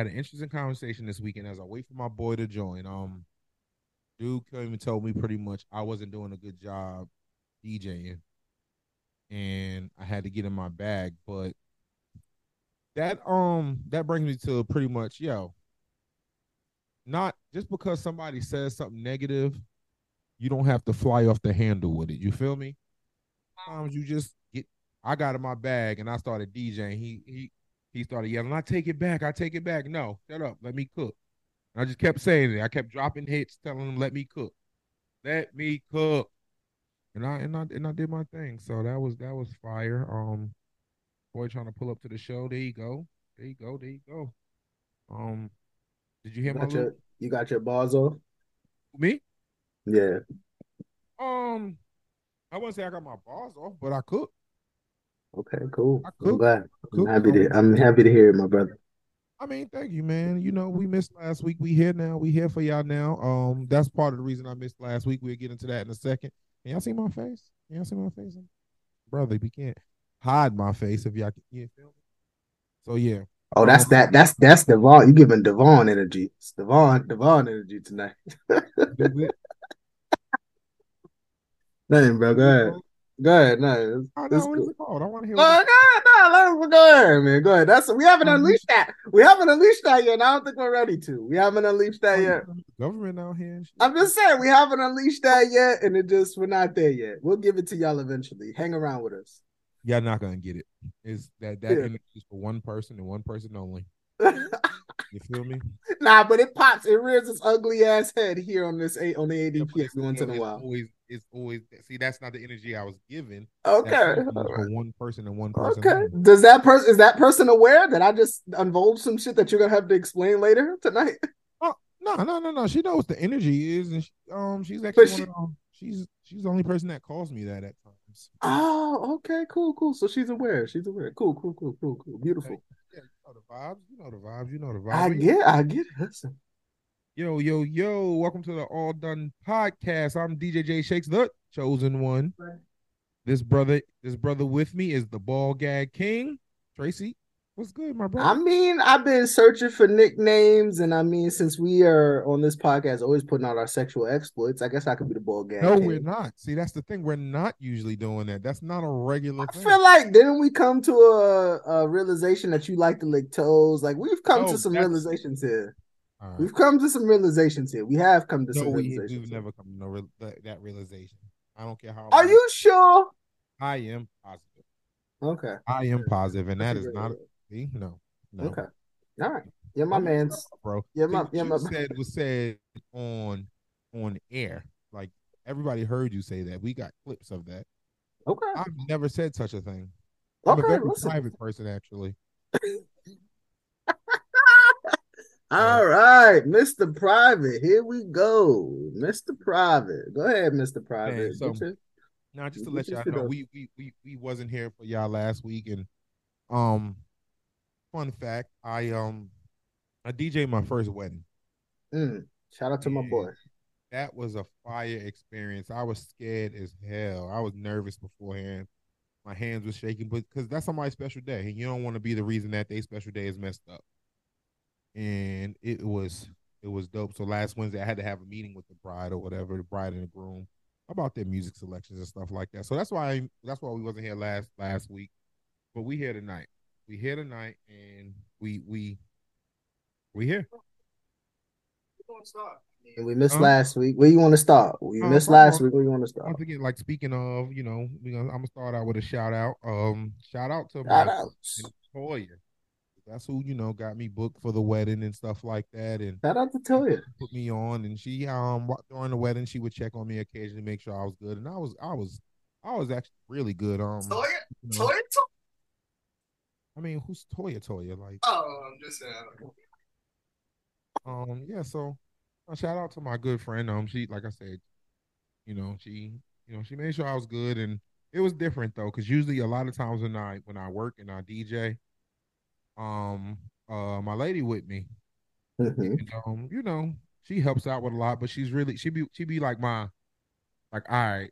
had an interesting conversation this weekend as I wait for my boy to join. Dude came and told me pretty much I wasn't doing a good job DJing, and I had to get in my bag. But that brings me to pretty much, yo, not just because somebody says something negative, you don't have to fly off the handle with it. You feel me? Sometimes you just get. I got in my bag and I started DJing. He started yelling, I take it back. No, shut up. Let me cook. And I just kept saying it. I kept dropping hits, telling him, let me cook. And I did my thing. So that was fire. Boy trying to pull up to the show. There you go. Did you hear you got your bars off? Me? Yeah. I wouldn't say I got my bars off, but I cook. Okay, cool. I'm glad. I'm happy to hear it, my brother. I mean, thank you, man. You know, we missed last week. We here now. We here for y'all now. That's part of the reason I missed last week. We'll get into that in a second. And y'all see my face? Brother, we can't hide my face if y'all can't feel me. So, yeah. Oh, that's that. That's Devon. You're giving Devon energy. It's Devon energy tonight. Nothing, bro. Go ahead. No, what is it called? I want to hear. Go ahead, man. Go ahead. We haven't unleashed that. We haven't unleashed that yet. And I don't think we're ready to. We haven't unleashed that yet. Government out here. I'm just saying we haven't unleashed that yet, and we're not there yet. We'll give it to y'all eventually. Hang around with us. Y'all not gonna get it. Is that energy is for one person and one person only? You feel me? Nah, but it pops. It rears its ugly ass head here on this on the ADP every once in a while. It's always. See, that's not the energy I was given. Okay. For one person and one person. Okay. Only. Does that person aware that I just unvolved some shit that you're gonna have to explain later tonight? Oh, no. She knows what the energy is, and she's actually she's the only person that calls me that at times. Oh, okay, cool. So she's aware. Cool. Beautiful. Okay. Yeah, you know the vibes. I get it. Listen. Yo. Welcome to the All Done Podcast. I'm DJ J Shakes, the chosen one. Right. This brother with me is the ball gag king, Tracy. What's good, my brother? I mean, I've been searching for nicknames, and I mean, since we are on this podcast always putting out our sexual exploits, I guess I could be the ball gag. No, we're not. See, that's the thing. We're not usually doing that. That's not a regular thing. I feel like didn't we come to a realization that you like to lick toes? Like, we've come to some realizations here. We've never come to that realization. I don't care how. Are you sure? I am positive. Okay. I am positive, and that is not... No. Okay. All right. Yeah, my man's bro. What you said was on air. Like everybody heard you say that. We got clips of that. Okay. I've never said such a thing. I'm a very private person, actually. All right, Mr. Private. Here we go, Mr. Private. Go ahead, Mr. Private. Now, just to let y'all know, we wasn't here for y'all last week, and fun fact, I DJ'd my first wedding. Shout out to my boy. That was a fire experience. I was scared as hell. I was nervous beforehand. My hands were shaking, but because that's somebody's special day, and you don't want to be the reason that their special day is messed up. And it was dope. So last Wednesday, I had to have a meeting with the bride or whatever, the bride and the groom, about their music selections and stuff like that. So that's why we wasn't here last week, but we here tonight. We here tonight, and we here. We don't stop. And we missed last week. Where you want to start? We missed last week. Where you want to start? Once again, like speaking of, you know, I'm gonna start out with a shout out. Shout out to Toya. That's who, you know, got me booked for the wedding and stuff like that. And shout out to Toya. Put me on, and she during the wedding she would check on me occasionally, make sure I was good, and I was actually really good. Toya, you know, Toya. I mean, who's Toya? Like, oh, I'm just saying. Yeah. So, shout out to my good friend. She, like I said, she made sure I was good, and it was different though, because usually a lot of times when I work and I DJ, my lady with me, mm-hmm. And, she helps out with a lot, but she's really she be like all right,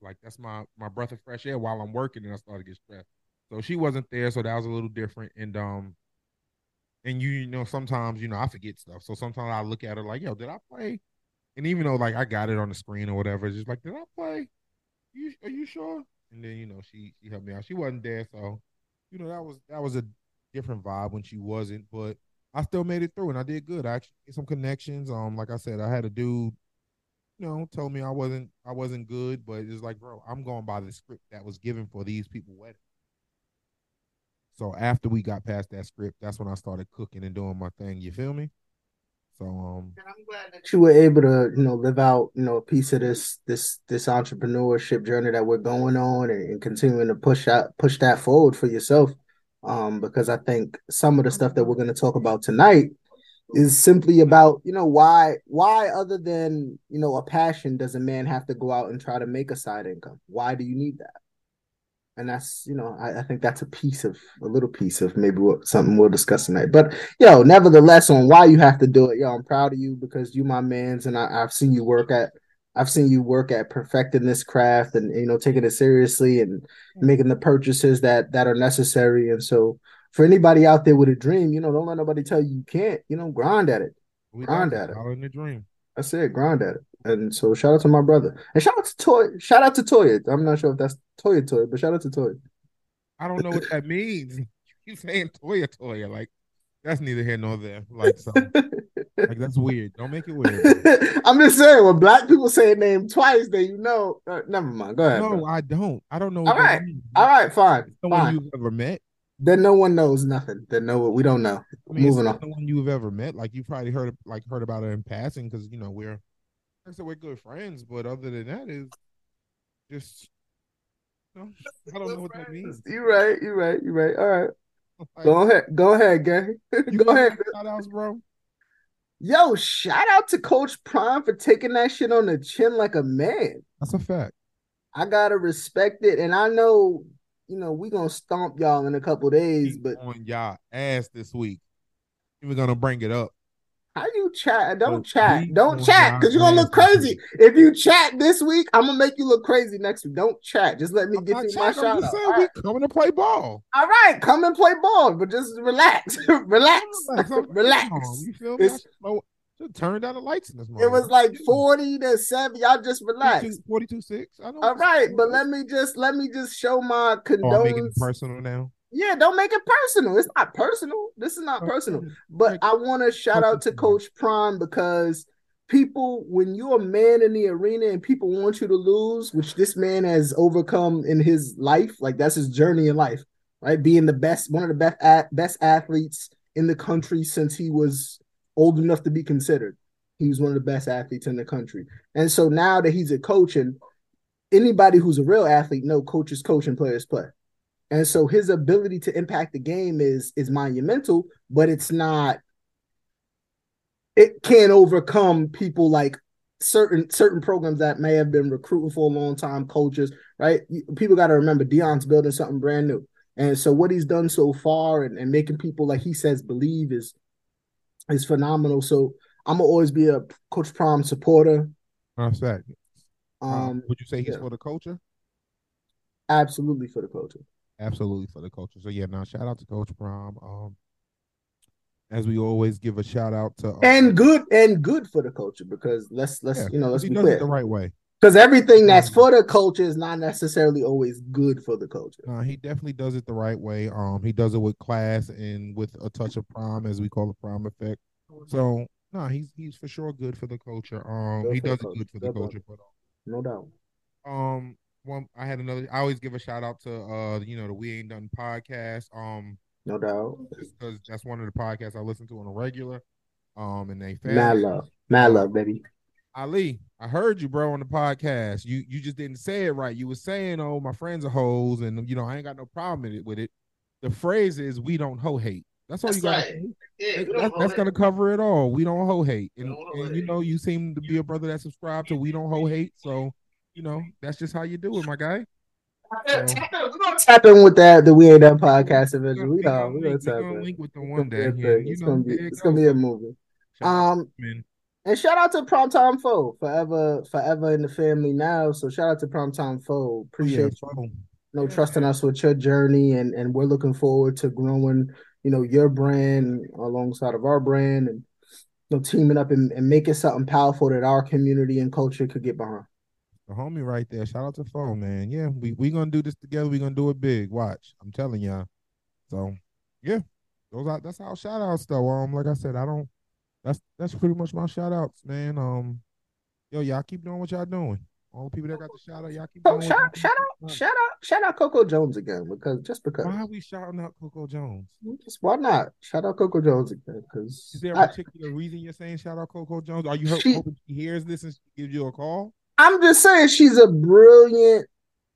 like that's my breath of fresh air while I'm working, and I start to get stressed. So she wasn't there, so that was a little different. And And you know, sometimes, you know, I forget stuff. So sometimes I look at it like, yo, did I play? And even though like I got it on the screen or whatever, it's just like, did I play? Are you sure? And then, you know, she helped me out. She wasn't there, so you know, that was a different vibe when she wasn't, but I still made it through and I did good. I actually made some connections. Like I said, I had a dude, you know, tell me I wasn't good, but it's like, bro, I'm going by the script that was given for these people wedding. So after we got past that script, that's when I started cooking and doing my thing. You feel me? So and I'm glad that you were able to, you know, live out, you know, a piece of this entrepreneurship journey that we're going on and continuing to push that forward for yourself. Because I think some of the stuff that we're going to talk about tonight is simply about, you know, why other than, you know, a passion does a man have to go out and try to make a side income? Why do you need that? And that's, you know, I think that's a little piece of maybe something we'll discuss tonight. But, yo, nevertheless, on why you have to do it, yo, I'm proud of you because you my mans, and I've seen you work at perfecting this craft and, you know, taking it seriously and making the purchases that are necessary. And so for anybody out there with a dream, you know, don't let nobody tell you you can't, you know, grind at it. That's it. Grind at it. And so shout out to my brother and shout out to Toya. I'm not sure if that's Toya, but shout out to Toya. I don't know what that means. You saying Toya, like that's neither here nor there. Like, so, like that's weird. Don't make it weird. I'm just saying when black people say a name twice, then you know. Never mind. Go ahead. No, bro. I don't know. All right. Fine. No one you've ever met. Then no one knows nothing. Then no, we don't know. I mean, moving on. No one you've ever met. Like you probably heard about it in passing because you know we're good friends. But other than that, is just I don't know what that means. You're right. All right. Like, go ahead, gang. Go ahead. Shout outs, bro. Yo, shout out to Coach Prime for taking that shit on the chin like a man. That's a fact. I gotta respect it, and I know you know we gonna stomp y'all in a couple days, but on y'all ass this week, we're gonna bring it up. How you chat? Don't chat, because you're gonna look crazy. If you chat this week, I'm gonna make you look crazy next week. Don't chat. Just let me get you my shout out. Right. Coming to play ball. All right, come and play ball, but just relax. On, you feel me? Just turn down the lights in this morning. It was like 40-7. Y'all just relax. 42-6. I know. All right, but let me just show my condolence. I'm making it personal now. Yeah, don't make it personal. It's not personal. This is not personal. But I want to shout out to Coach Prime because people, when you're a man in the arena and people want you to lose, which this man has overcome in his life, like that's his journey in life, right? Being the best, one of the best athletes in the country since he was old enough to be considered. He was one of the best athletes in the country. And so now that he's a coach and anybody who's a real athlete knows coaches coach and players play. And so his ability to impact the game is monumental, but it's not. It can't overcome people like certain programs that may have been recruiting for a long time, coaches, right? People got to remember Deion's building something brand new. And so what he's done so far and making people, like he says, believe is phenomenal. So I'm going to always be a Coach Prime supporter. Exactly. Would you say he's for the culture? Absolutely for the culture. Absolutely for the culture. So yeah, now shout out to Coach Prime. As we always give a shout out to and good for the culture because let's be clear, it the right way. Because everything that's for the culture is not necessarily always good for the culture. He definitely does it the right way. He does it with class and with a touch of prime, as we call the prime effect. So he's for sure good for the culture. He does it good for the culture, but no doubt. One, I had another. I always give a shout out to the We Ain't Done podcast. No doubt, because that's one of the podcasts I listen to on a regular. And they mad love, baby. Ali, I heard you, bro, on the podcast. You just didn't say it right. You were saying, "Oh, my friends are hoes," and you know I ain't got no problem with it. The phrase is, "We don't hoe hate." That's all that's you got. Right. Yeah, that's gonna cover it all. We don't hoe hate, and you know you seem to be a brother that subscribes to We Don't Hoe Hate, so. You know, that's just how you do it, my guy. We're gonna tap in with that. The We Ain't Done podcast eventually. We're gonna link with the one day. It's gonna be a movie. And shout out to Primetime Fo, forever in the family now. So shout out to Primetime Fo. Appreciate you trusting us with your journey, and we're looking forward to growing you know, your brand alongside of our brand, and you know, teaming up and making something powerful that our community and culture could get behind. The homie right there. Shout out to Fo, man. Yeah, we gonna do this together. We gonna do it big. Watch, I'm telling y'all. So yeah, those are, that's our shout outs though. Like I said, I don't. That's pretty much my shout outs, man. Yo, y'all keep doing what y'all doing. All the people that got the shout out, y'all keep doing. Shout out Coco Jones again, because. Why are we shouting out Coco Jones? Why not? Shout out Coco Jones again, because. Is there a particular reason you're saying shout out Coco Jones? Are you hoping she hears this and she gives you a call? I'm just saying she's a brilliant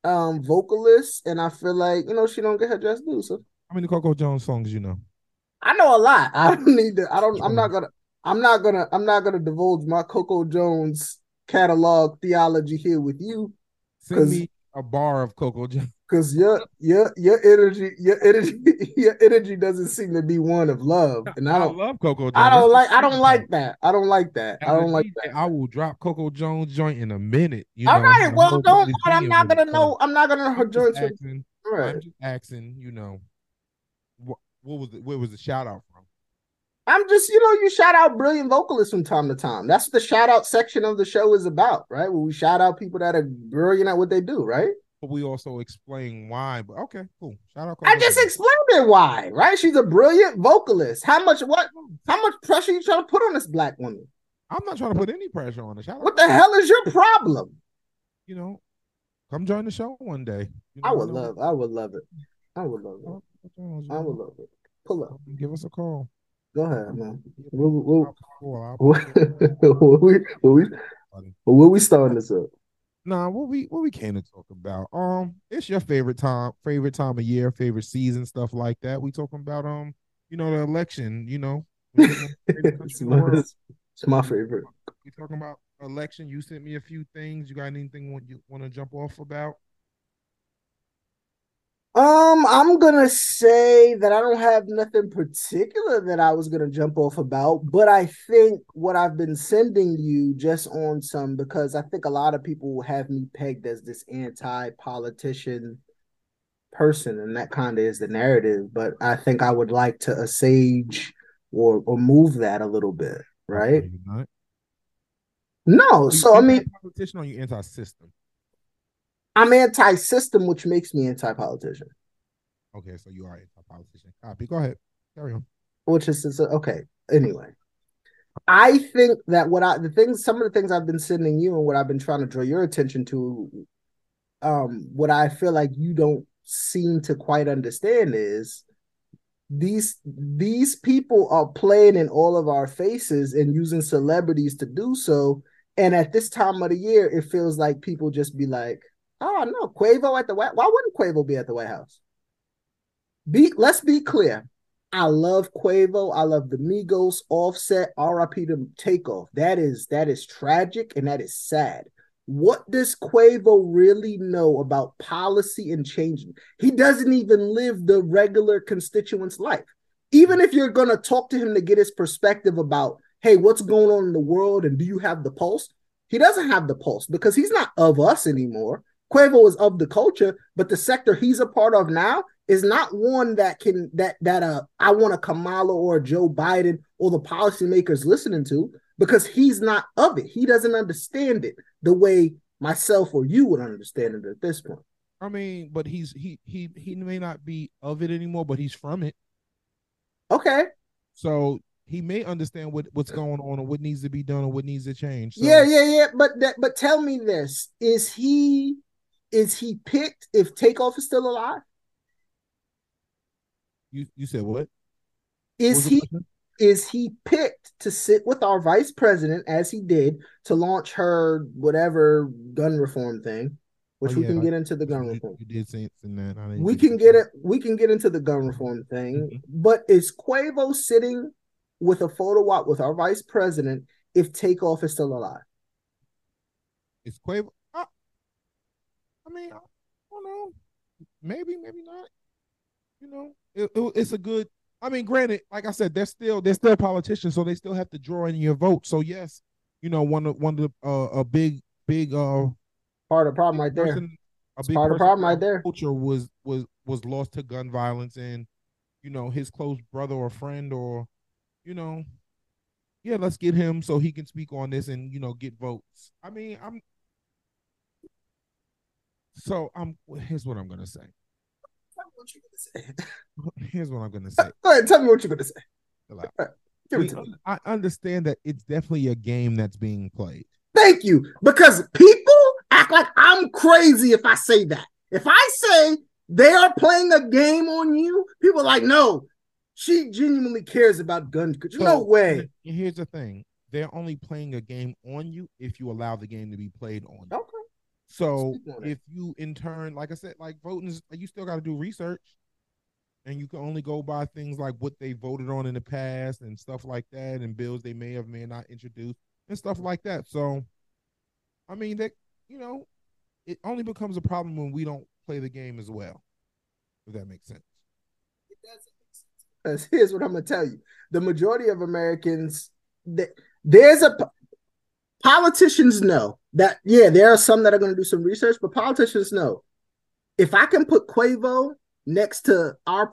vocalist, and I feel like, you know, she don't get her just due. So how many Coco Jones songs you know? I know a lot. I'm not gonna divulge my Coco Jones catalog theology here with you. Send me a bar of Coco Jones. Because your energy doesn't seem to be one of love, and I love Coco Jones. I don't like that. I will drop Coco Jones joint in a minute. All right. Well, don't. I'm not gonna know her joints. I'm just asking. You know, what was it? Where was the shout out from? I'm just, you know, you shout out brilliant vocalists from time to time. That's what the shout out section of the show is about, right? Where we shout out people that are brilliant at what they do, right? But we also explain why. But okay, cool. Shout out. I just explained it why, right? She's a brilliant vocalist. How much pressure you trying to put on this black woman? I'm not trying to put any pressure on her. What the hell is your problem? You know, come join the show one day. You know, I would love it. Pull up. Give us a call. Go ahead, man. Will we start this up? Nah, what we came to talk about? It's your favorite time of year, favorite season, stuff like that. We talking about you know, the election. You know, it's my favorite. We talking about election. You sent me a few things. You got anything you want to jump off about? I'm gonna say that I don't have nothing particular that I was gonna jump off about, but I think what I've been sending you just on some, because I think a lot of people have me pegged as this anti-politician person, and that kind of is the narrative, but I think I would like to assuage or move that a little bit, right? No, so I mean, politician, or you anti-system? I'm anti-system, which makes me anti-politician. Okay, so you are anti-politician. Copy. Go ahead. Carry on. Which is okay. Anyway, I think that some of the things I've been sending you, and what I've been trying to draw your attention to, what I feel like you don't seem to quite understand is these people are playing in all of our faces and using celebrities to do so. And at this time of the year, it feels like people just be like, oh no, Quavo at the White House. Why wouldn't Quavo be at the White House? Let's be clear. I love Quavo. I love the Migos, Offset, RIP to Takeoff. That is tragic, and that is sad. What does Quavo really know about policy and changing? He doesn't even live the regular constituent's life. Even if you're going to talk to him to get his perspective about, hey, what's going on in the world and do you have the pulse? He doesn't have the pulse because he's not of us anymore. Quavo is of the culture, but the sector he's a part of now is not one that can I want a Kamala or a Joe Biden or the policymakers listening to, because he's not of it. He doesn't understand it the way myself or you would understand it at this point. I mean, but he's he may not be of it anymore, but he's from it. Okay. So he may understand what's going on or what needs to be done or what needs to change. So. Yeah. But tell me this: is he picked if Takeoff is still alive? You said what? Is he picked to sit with our vice president as he did to launch her whatever gun reform thing, which we can get into the gun reform. You did say that. We can get into the gun reform thing, mm-hmm. But is Quavo sitting with a photo op with our vice president if Takeoff is still alive? Is Quavo? I mean, I don't know. Maybe not. You know, it's a good. I mean, granted, like I said, they're still politicians, so they still have to draw in your vote. So yes, you know, one of the a big part of the problem right there. A big part of the problem right there. Culture was lost to gun violence, and you know, his close brother or friend or, you know, yeah, let's get him so he can speak on this and, you know, get votes. I mean, here's what I'm going to say. Here's what I'm going to say. All right, tell me what you're going to say. Right. I understand that it's definitely a game that's being played. Thank you. Because people act like I'm crazy if I say that. If I say they are playing a game on you, people are like, no, she genuinely cares about gun control. No way. Here's the thing. They're only playing a game on you if you allow the game to be played on you. Okay. So if you in turn, like I said, like voting is, you still got to do research, and you can only go by things like what they voted on in the past and stuff like that, and bills they may have may not introduce and stuff like that. So, I mean, that, you know, it only becomes a problem when we don't play the game as well. If that makes sense. It doesn't make sense. Here's what I'm gonna tell you: the majority of Americans, politicians know that, yeah, there are some that are going to do some research, but politicians know if I can put Quavo next to our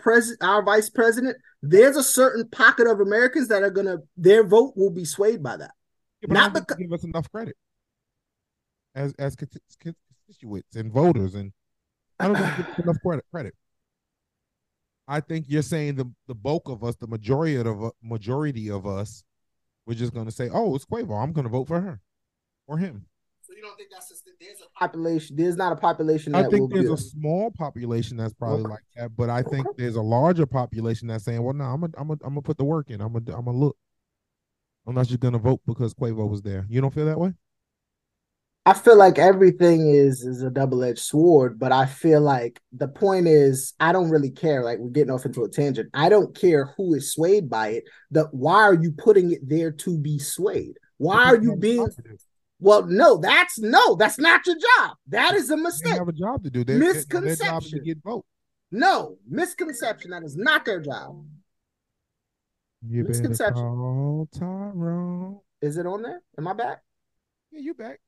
vice president, there's a certain pocket of Americans that are going to, their vote will be swayed by that. Yeah, but not because give us enough credit as constituents and voters, and I don't think give us enough credit. I think you're saying the bulk of us, the majority of us, we're just going to say, oh, it's Quavo, I'm going to vote for her or him. So you don't think that's just, there's a population? There's not a population that I think there's a small population that's probably like that, but I think there's a larger population that's saying, well, no, I'm gonna put the work in. I'm gonna look. I'm not just going to vote because Quavo was there. You don't feel that way? I feel like everything is a double-edged sword, but I feel like the point is I don't really care. Like, we're getting off into a tangent. I don't care who is swayed by it. Why are you putting it there to be swayed? Why are you being... Well, no, that's not your job. That is a mistake. They have a job to do. Misconception. Their job is to get vote. No, misconception. That is not their job. You misconception. Call Tyrone. Is it on there? Am I back? Yeah, you back.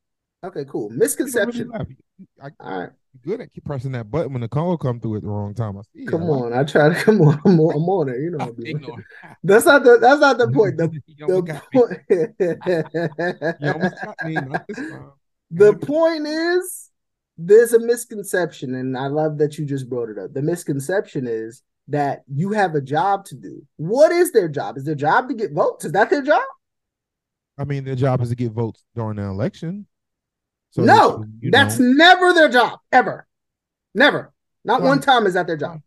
Okay, cool. Misconception. All right. You're good at keep pressing that button when the call come through at the wrong time. I see. I'm on it. You know what I mean. That's not the point. The point is there's a misconception, and I love that you just brought it up. The misconception is that you have a job to do. What is their job? Is their job to get votes? Is that their job? I mean, their job is to get votes during the election. So no, that's never their job, ever. Never. Not one time is that their job.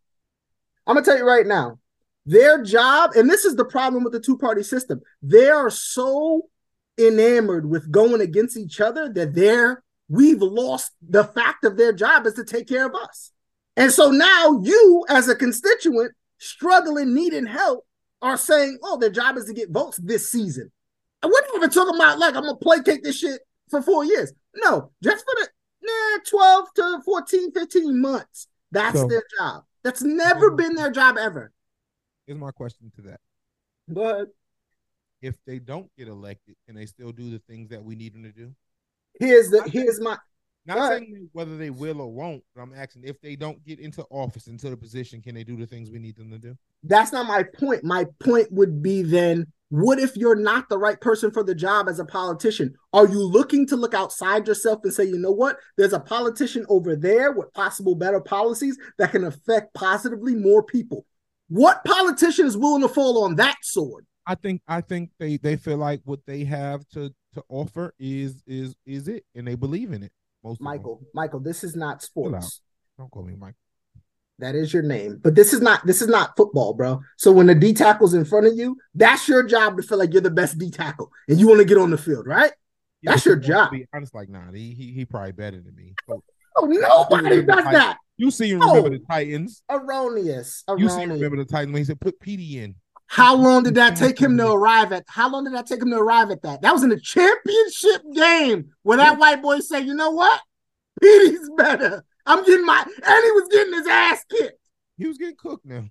I'm going to tell you right now, their job, and this is the problem with the two-party system, they are so enamored with going against each other that we've lost the fact of their job is to take care of us. And so now you, as a constituent, struggling, needing help, are saying, oh, their job is to get votes this season. And we're not even talking about, like, I'm going to placate this shit for 4 years. No, just for the 12 to 14, 15 months. That's their job. That's never been their job ever. Here's my question to that. But if they don't get elected, can they still do the things that we need them to do? Not saying whether they will or won't, but I'm asking if they don't get into office, into the position, can they do the things we need them to do? That's not my point. My point would be then, what if you're not the right person for the job as a politician? Are you looking to look outside yourself and say, you know what? There's a politician over there with possible better policies that can affect positively more people. What politician is willing to fall on that sword? I think they feel like what they have to offer is it, and they believe in it. Most Michael, this is not sports. Don't call me Michael. That is your name, but this is not football, bro. So when the D tackle's in front of you, that's your job to feel like you're the best D tackle, and you want to get on the field, right? Yeah, that's your job. To be honest, like, nah, he probably better than me. So, oh, nobody does that. You see, you remember the Titans? Erroneous. You see, you remember the Titans when he said put PD in. How long did that take him to arrive at that? That was in the championship game where that white boy said, "You know what? PD's better." And he was getting his ass kicked. He was getting cooked now.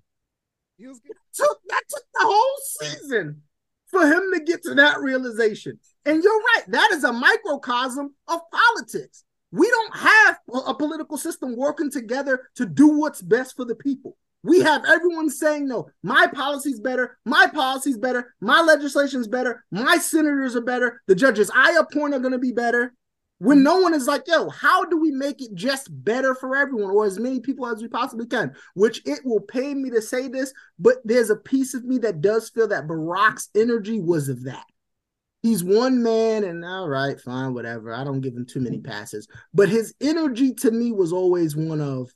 That took the whole season for him to get to that realization. And you're right, that is a microcosm of politics. We don't have a political system working together to do what's best for the people. We have everyone saying, no, my policy's better, my policy's better, my legislation's better, my senators are better, the judges I appoint are going to be better. When no one is like, yo, how do we make it just better for everyone or as many people as we possibly can? Which it will pain me to say this, but there's a piece of me that does feel that Barack's energy was of that. He's one man and all right, fine, whatever. I don't give him too many passes. But his energy to me was always one of,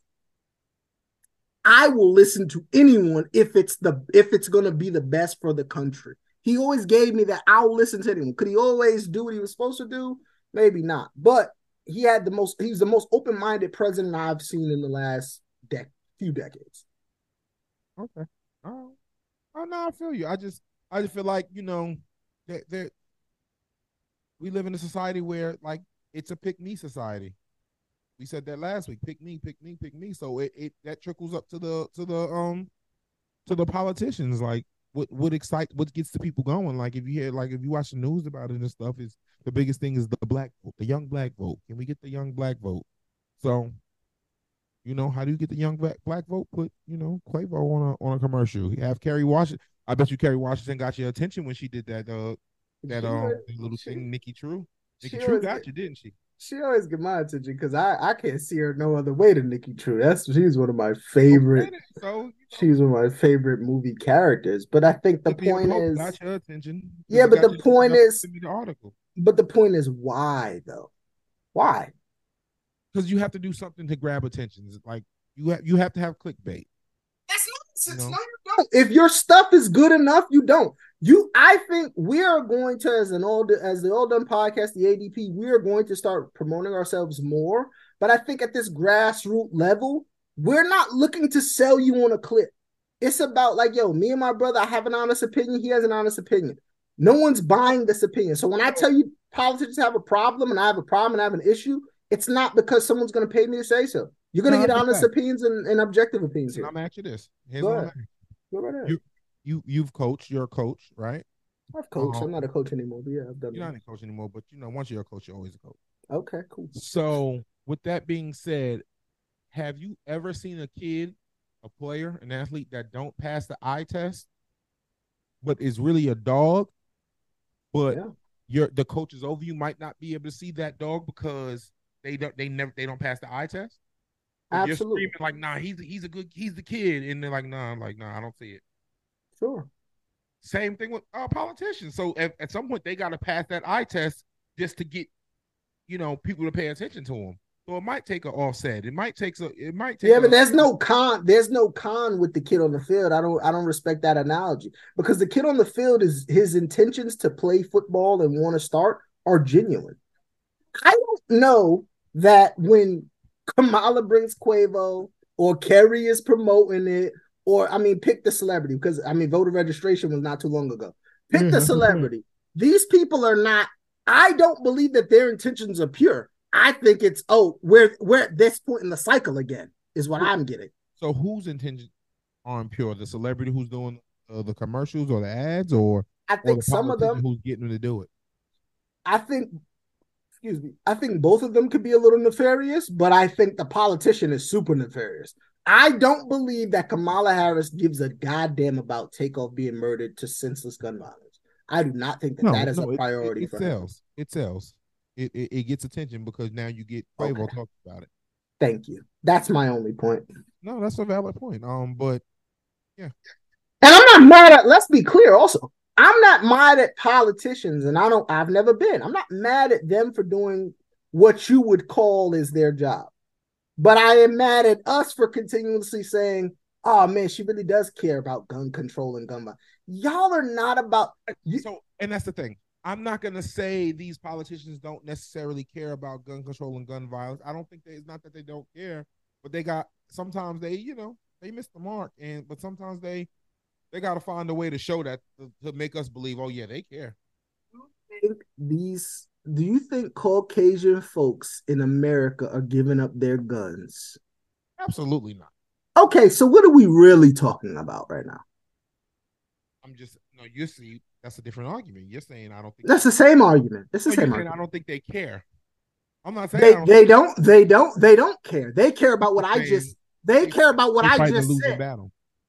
I will listen to anyone if it's going to be the best for the country. He always gave me that I'll listen to anyone. Could he always do what he was supposed to do? Maybe not, but he was the most open-minded president I've seen in the last few decades. Okay. All right. Oh, no, I feel you. I just feel like, you know, that we live in a society where, like, it's a pick-me society. We said that last week, pick me. So it that trickles up to the politicians. Like, what gets the people going? Like, if you watch the news about it and stuff, is the biggest thing is the black vote, the young black vote. Can we get the young black vote? So, you know, how do you get the young black vote? Put, you know, Quavo on a commercial. You have Kerry Washington. I bet you Kerry Washington got your attention when she did that thing. Nikki True. Nikki True got you, didn't she? She always get my attention because I can't see her no other way than Nikki True. She's one of my favorite. She's one of my favorite movie characters. But I think the point is, got your attention. Yeah, but the point is, the article. But the point is, why though? Why? Because you have to do something to grab attention. It's like you have to have clickbait. That's nonsense. You know? No, you don't. If your stuff is good enough, you don't. I think we are going to, as the All Done Podcast, the ADP, we are going to start promoting ourselves more. But I think at this grassroots level, we're not looking to sell you on a clip. It's about like, yo, me and my brother, I have an honest opinion. He has an honest opinion. No one's buying this opinion. So when I tell you politicians have a problem and I have a problem and I have an issue, it's not because someone's going to pay me to say so. You're going to get honest opinions and objective opinions here. I'm going to ask you this. You've coached, you're a coach, right? I've coached. I'm not a coach anymore, but yeah, I've done. You're not a coach anymore, but you know, once you're a coach, you're always a coach. Okay, cool. So with that being said, have you ever seen a kid, a player, an athlete that don't pass the eye test, but is really a dog? But the coach is over you, might not be able to see that dog because they don't pass the eye test? Absolutely. You're screaming like, nah, he's the kid, and they're like, nah, I don't see it. Sure. Same thing with politicians. So at some point, they got to pass that eye test just to get, you know, people to pay attention to them. So it might take an offset. It might take. Yeah, but there's no con with the kid on the field. I don't respect that analogy because the kid on the field is his intentions to play football and want to start are genuine. I don't know that when Kamala brings Quavo or Kerry is promoting it. Or, I mean, pick the celebrity because, I mean, voter registration was not too long ago. Pick the celebrity. These people are not, I don't believe that their intentions are pure. I think it's, we're at this point in the cycle again is what I'm getting. So whose intentions are impure? The celebrity who's doing the commercials or the ads or I think or some of them who's getting them to do it? I think both of them could be a little nefarious, but I think the politician is super nefarious. I don't believe that Kamala Harris gives a goddamn about Takeoff being murdered to senseless gun violence. I do not think that is a priority for her. It sells. It gets attention because now you get Quavo talking about it. Thank you. That's my only point. No, that's a valid point. But yeah. And I'm not mad at, let's be clear also. I'm not mad at politicians and I've never been. I'm not mad at them for doing what you would call is their job. But I am mad at us for continuously saying, oh, man, she really does care about gun control and gun violence. Y'all are not about. And that's the thing. I'm not going to say these politicians don't necessarily care about gun control and gun violence. I don't think it's not that they don't care, but sometimes they miss the mark. But sometimes they got to find a way to show that to make us believe, oh, yeah, they care. Do you think Caucasian folks in America are giving up their guns? Absolutely not. Okay, so what are we really talking about right now? You see, that's a different argument. You're saying I don't think... That's the same argument. It's the same argument. I don't think they care. I'm not saying they don't care. They care about what I just said.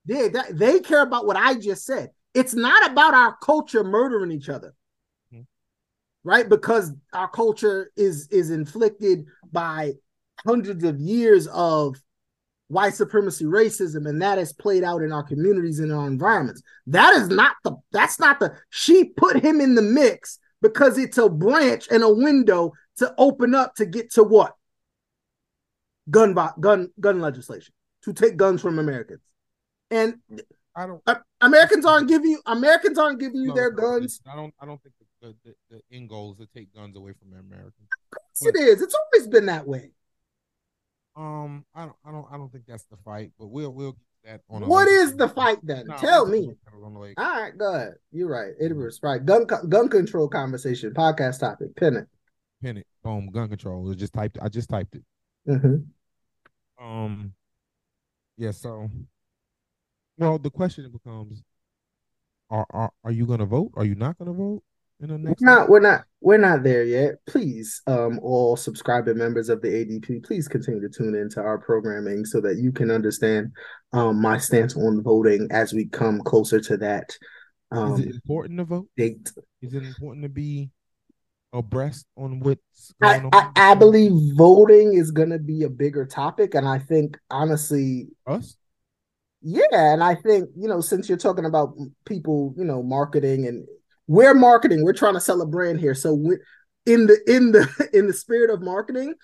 Yeah, they care about what I just said. It's not about our culture murdering each other, right? Because our culture is inflicted by hundreds of years of white supremacy, racism, and that has played out in our communities and our environments. That's not the she put him in the mix because it's a branch and a window to open up to get to what? Gun legislation, to take guns from Americans. And I don't. Americans aren't giving you their guns. I don't think the end goal is to take guns away from Americans. Of course it is. It's always been that way. I don't think that's the fight. But we'll get that on. What is the fight then? Tell me. All right, go ahead. You're right. It was right. Gun control conversation podcast topic. Pin it. Boom. Gun control. I just typed it. Mm-hmm. Yeah. So. Well, the question becomes: Are you going to vote? Are you not going to vote in the next? We're not there yet. Please, all subscribing members of the ADP, please continue to tune into our programming so that you can understand my stance on voting as we come closer to that. Is it important to vote? Date. Is it important to be abreast on what's going on? I believe voting is going to be a bigger topic, and I think honestly, us. Yeah, and I think, since you're talking about people, marketing, and we're marketing, we're trying to sell a brand here. So in the spirit of marketing,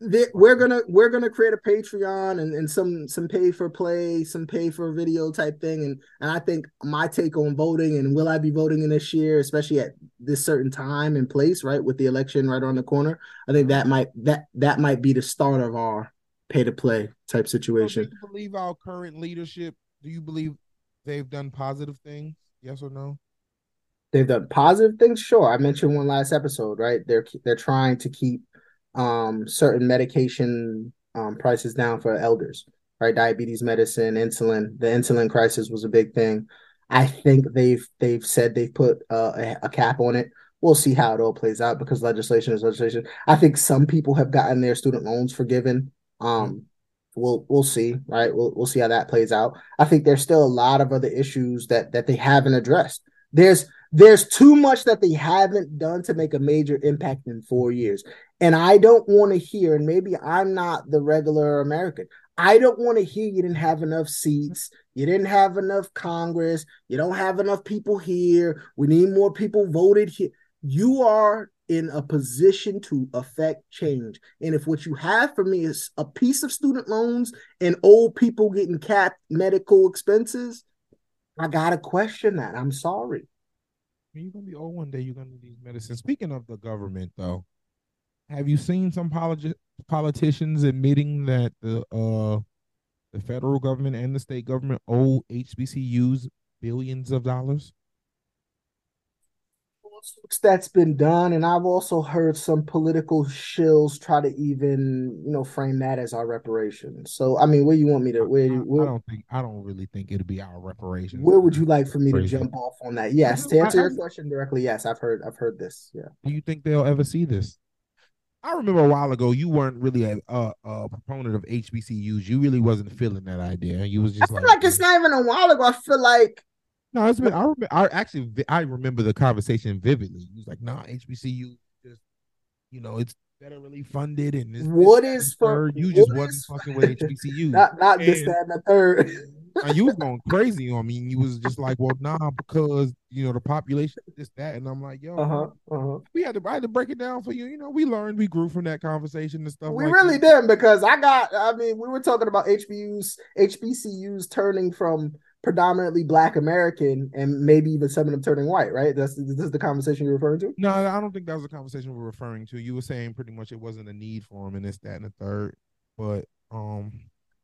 we're gonna create a Patreon and some pay for play, some pay for video type thing. And I think my take on voting and will I be voting in this year, especially at this certain time and place, right, with the election right on the corner, I think that might be the start of our pay to play type situation. Do you believe our current leadership? Do you believe they've done positive things? Yes or no? They've done positive things. Sure, I mentioned one last episode, right? They're trying to keep certain medication prices down for elders, right? Diabetes medicine, insulin. The insulin crisis was a big thing. I think they've said they've put a cap on it. We'll see how it all plays out because legislation is legislation. I think some people have gotten their student loans forgiven. We'll see, right? We'll see how that plays out. I think there's still a lot of other issues that they haven't addressed. There's too much that they haven't done to make a major impact in 4 years. And I don't want to hear, and maybe I'm not the regular American, I don't want to hear you didn't have enough seats, you didn't have enough Congress, you don't have enough people here, we need more people voted here. You are in a position to affect change. And if what you have for me is a piece of student loans and old people getting capped medical expenses, I got to question that. I'm sorry. You're going to be old one day. You're going to need these medicines. Speaking of the government, though, have you seen some politicians admitting that the federal government and the state government owe HBCUs billions of dollars? That's been done, and I've also heard some political shills try to even frame that as our reparations. So I mean, where you want me to? I don't really think it'll be our reparations. Where would you like for me to jump off on that? Yes, to answer your question directly, yes, I've heard this. Yeah. Do you think they'll ever see this? I remember a while ago you weren't really a proponent of HBCUs. You really wasn't feeling that idea. You was just. I feel like it's not even a while ago. I feel like. No, it's been. I remember the conversation vividly. He was like, "Nah, HBCU just, it's federally funded and this." What this is for you? Just wasn't fucking with HBCU. Not just that and the third. You was going crazy on me. You was just like, "Well, nah," because the population this that, and I'm like, "Yo, I had to break it down for you." We learned, we grew from that conversation and stuff. We like really that. Did because we were talking about HBCUs turning from predominantly Black American, and maybe even some of them turning white, right? That's the conversation you're referring to? No, I don't think that was the conversation we're referring to. You were saying pretty much it wasn't a need for them, and this, that, and the third. But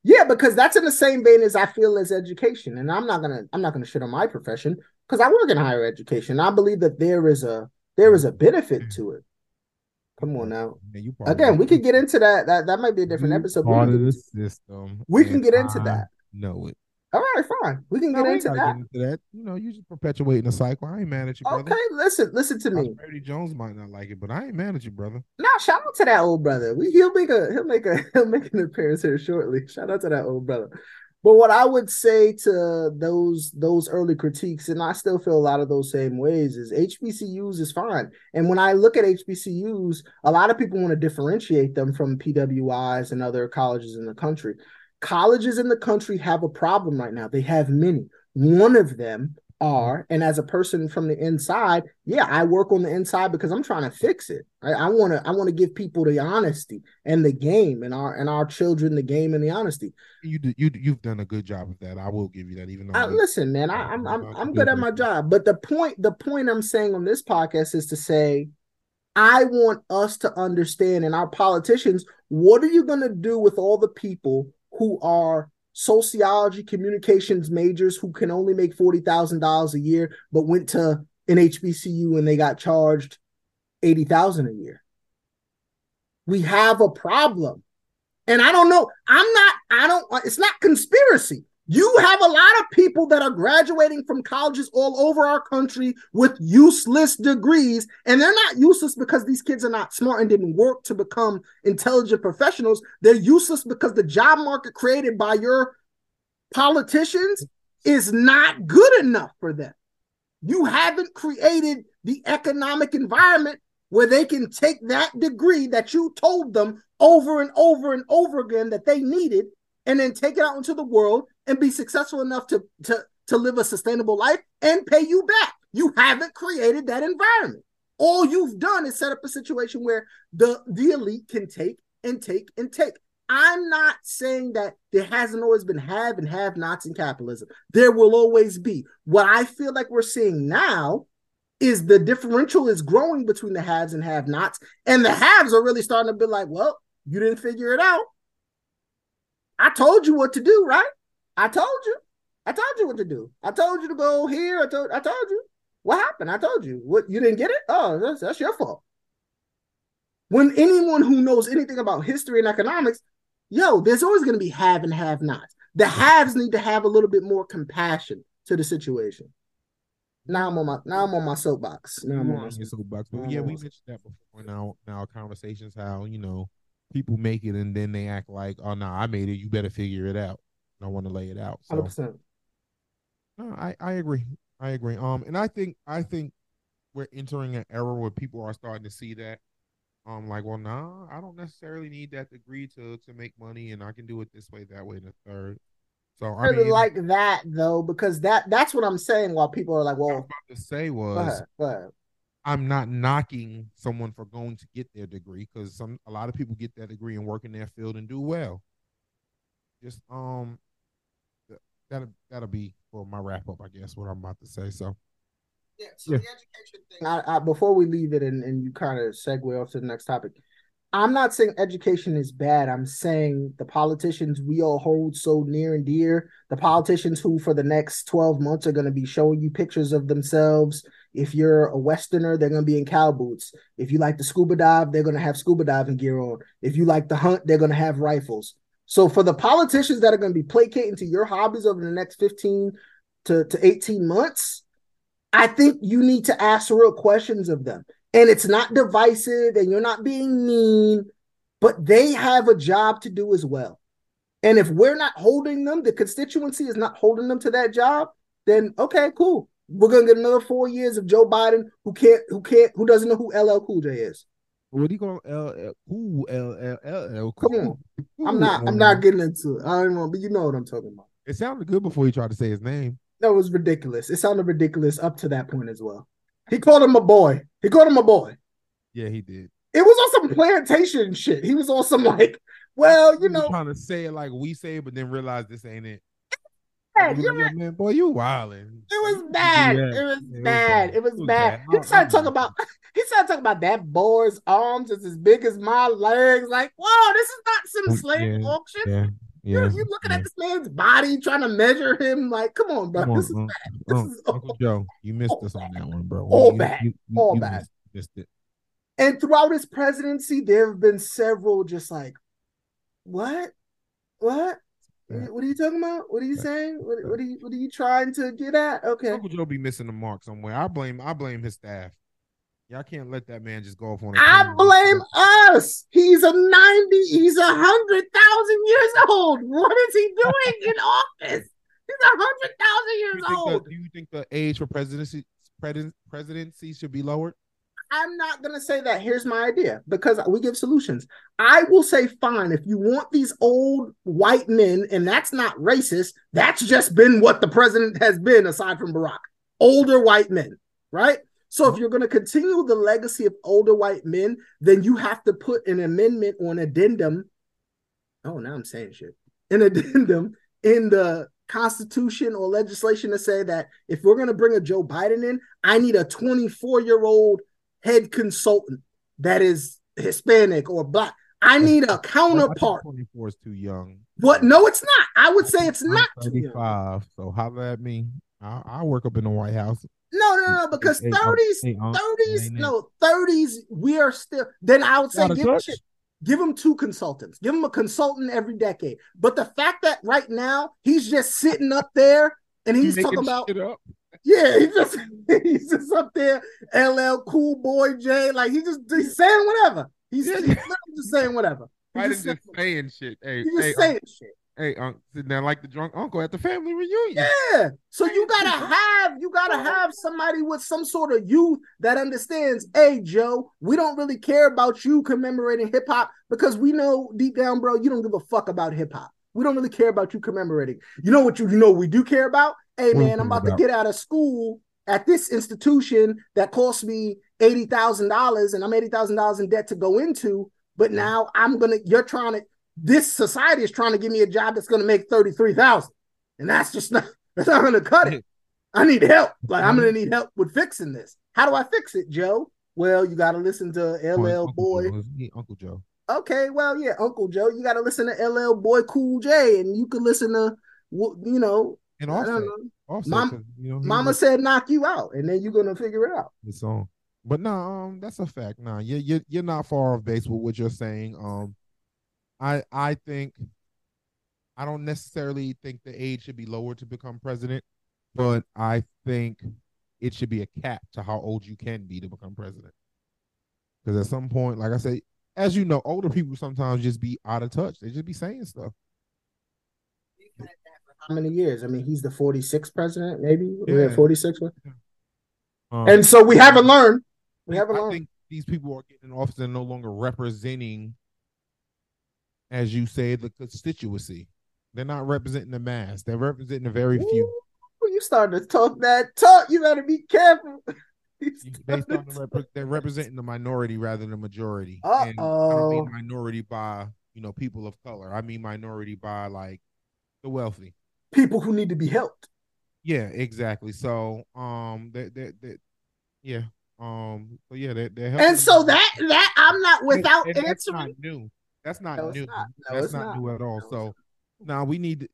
yeah, because that's in the same vein as I feel as education, and I'm not gonna shit on my profession because I work in higher education. I believe that there is a benefit to it. Come on now. Yeah, again, we could get into that. That might be a different episode. Part of the system. We can get into that. Know it. All right, fine. We can get into that. You know, you just perpetuating a cycle. I ain't mad at you, brother. Okay, listen to me. Brady Jones might not like it, but I ain't mad at you, brother. No, shout out to that old brother. He'll make an appearance here shortly. Shout out to that old brother. But what I would say to those early critiques, and I still feel a lot of those same ways, is HBCUs is fine. And when I look at HBCUs, a lot of people want to differentiate them from PWIs and other colleges in the country. Colleges in the country have a problem right now. They have many. One of them are, and as a person from the inside, yeah, I work on the inside because I'm trying to fix it. I want to give people the honesty and the game, and our children the game and the honesty. You've done a good job of that. I will give you that. Even though listen, man, I'm good at my job. But the point I'm saying on this podcast is to say, I want us to understand, and our politicians, what are you going to do with all the people who are sociology communications majors who can only make $40,000 a year, but went to an HBCU and they got charged $80,000 a year. We have a problem. And I don't know. It's not conspiracy. You have a lot of people that are graduating from colleges all over our country with useless degrees, and they're not useless because these kids are not smart and didn't work to become intelligent professionals. They're useless because the job market created by your politicians is not good enough for them. You haven't created the economic environment where they can take that degree that you told them over and over and over again that they needed and then take it out into the world and be successful enough to live a sustainable life and pay you back. You haven't created that environment. All you've done is set up a situation where the elite can take and take and take. I'm not saying that there hasn't always been have and have-nots in capitalism. There will always be. What I feel like we're seeing now is the differential is growing between the haves and have-nots, and the haves are really starting to be like, well, you didn't figure it out. I told you what to do, right? I told you what to do. I told you to go here. I told you. What happened? I told you. What, you didn't get it? Oh, that's your fault. When anyone who knows anything about history and economics, there's always going to be have and have-nots. The haves need to have a little bit more compassion to the situation. Now I'm on my soapbox. Now I'm on your soapbox. But yeah, we mentioned that before in our conversations, how, people make it and then they act like, oh, no, I made it. You better figure it out. I want to lay it out. So. 100%. No, I agree. And I think we're entering an era where people are starting to see that. Like, well, nah, I don't necessarily need that degree to make money, and I can do it this way, that way, and the third. So I mean, like that though, because that's what I'm saying. While people are like, well, what I was about to say was, go ahead. I'm not knocking someone for going to get their degree, because a lot of people get that degree and work in their field and do well. Just that'll be for my wrap up, I guess, what I'm about to say. So yeah, The education thing. I, before we leave it and you kind of segue off to the next topic, I'm not saying education is bad. I'm saying the politicians we all hold so near and dear, the politicians who for the next 12 months are going to be showing you pictures of themselves. If you're a Westerner, they're going to be in cow boots. If you like to scuba dive, they're going to have scuba diving gear on. If you like to hunt, they're going to have rifles. So for the politicians that are going to be placating to your hobbies over the next 15 to 18 months, I think you need to ask real questions of them. And it's not divisive and you're not being mean, but they have a job to do as well. And if we're not holding them, the constituency is not holding them to that job, then okay, cool. We're going to get another 4 years of Joe Biden who doesn't know who LL Cool J is. What do you call LL? Come on. I'm not getting into it. I don't know, but you know what I'm talking about. It sounded good before you tried to say his name. That was ridiculous. It sounded ridiculous up to that point as well. He called him a boy. Yeah, he did. It was on some plantation shit. He was on some trying to say it like we say it, but then realize this ain't it. Boy, you wildin'. It was bad. He started talking about that boy's arms is as big as my legs. Like, whoa, this is not some slave auction. Yeah, you're looking at this man's body, trying to measure him. Like, come on, bro. Uncle Joe, you missed us on that one, bro. All bad. Missed it. And throughout his presidency, there have been several just like, what? What are you talking about? What are you saying? What are you trying to get at? Okay. Uncle Joe be missing the mark somewhere. I blame his staff. Y'all can't let that man just go off on a I blame us. He's a 90, he's 100,000 years old. What is he doing in office? He's 100,000 years old. Do you think the age for presidency should be lowered? I'm not going to say that. Here's my idea, because we give solutions. I will say, fine, if you want these old white men, and that's not racist, that's just been what the president has been, aside from Barack. Older white men, right? So if you're going to continue the legacy of older white men, then you have to put an amendment or an addendum. Oh, now I'm saying shit. An addendum in the Constitution or legislation to say that if we're going to bring a Joe Biden in, I need a 24-year-old head consultant that is Hispanic or Black. I need a counterpart. 24 is too young. What? No, it's not. I would say it's not too young. So holler at me. I work up in the White House. No, because 30s, we are still, then I would say give him two consultants. Give him a consultant every decade. But the fact that right now he's just sitting up there and he's talking about, yeah, he's just up there, LL Cool Boy J, like he's saying whatever. He's just saying whatever. He's just saying shit. Hey, he's just saying shit. Hey, sitting down like the drunk uncle at the family reunion. Yeah, so you gotta have somebody with some sort of youth that understands. Hey, Joe, we don't really care about you commemorating hip hop because we know deep down, bro, you don't give a fuck about hip hop. We don't really care about you commemorating. You know what we do care about? Hey, man, I'm about to get out of school at this institution that cost me $80,000, and I'm $80,000 in debt to go into. But now This society is trying to give me a job that's going to make $33,000, and that's not going to cut it. I need help. Like, I'm going to need help with fixing this. How do I fix it, Joe? Well, you got to listen to LL Boy. Uncle Joe. Okay, well, yeah, Uncle Joe. You got to listen to LL Boy Cool J, and you can listen to, you know, and Offset, Mama said knock you out, and then you're going to figure it out. The song, but no, that's a fact. No, you're not far off base with what you're saying. I think I don't necessarily think the age should be lowered to become president, but I think it should be a cap to how old you can be to become president. Because at some point, like I say, as you know, older people sometimes just be out of touch. They just be saying stuff. We've had that for how many years? I mean, he's the 46th president, maybe? Yeah. 46th one. And so we haven't learned. I think these people are getting in office and no longer representing, as you say, the constituency. They're not representing the mass. They're representing the very few. Ooh, you starting to talk that talk. You better be careful. They're representing the minority rather than the majority. Uh-oh. And I don't mean minority by, people of color. I mean minority by, like, the wealthy. People who need to be helped. Yeah, exactly. So, they're helping. And so that I'm not without answering. That's not new. That's not new. That's not new at all. So now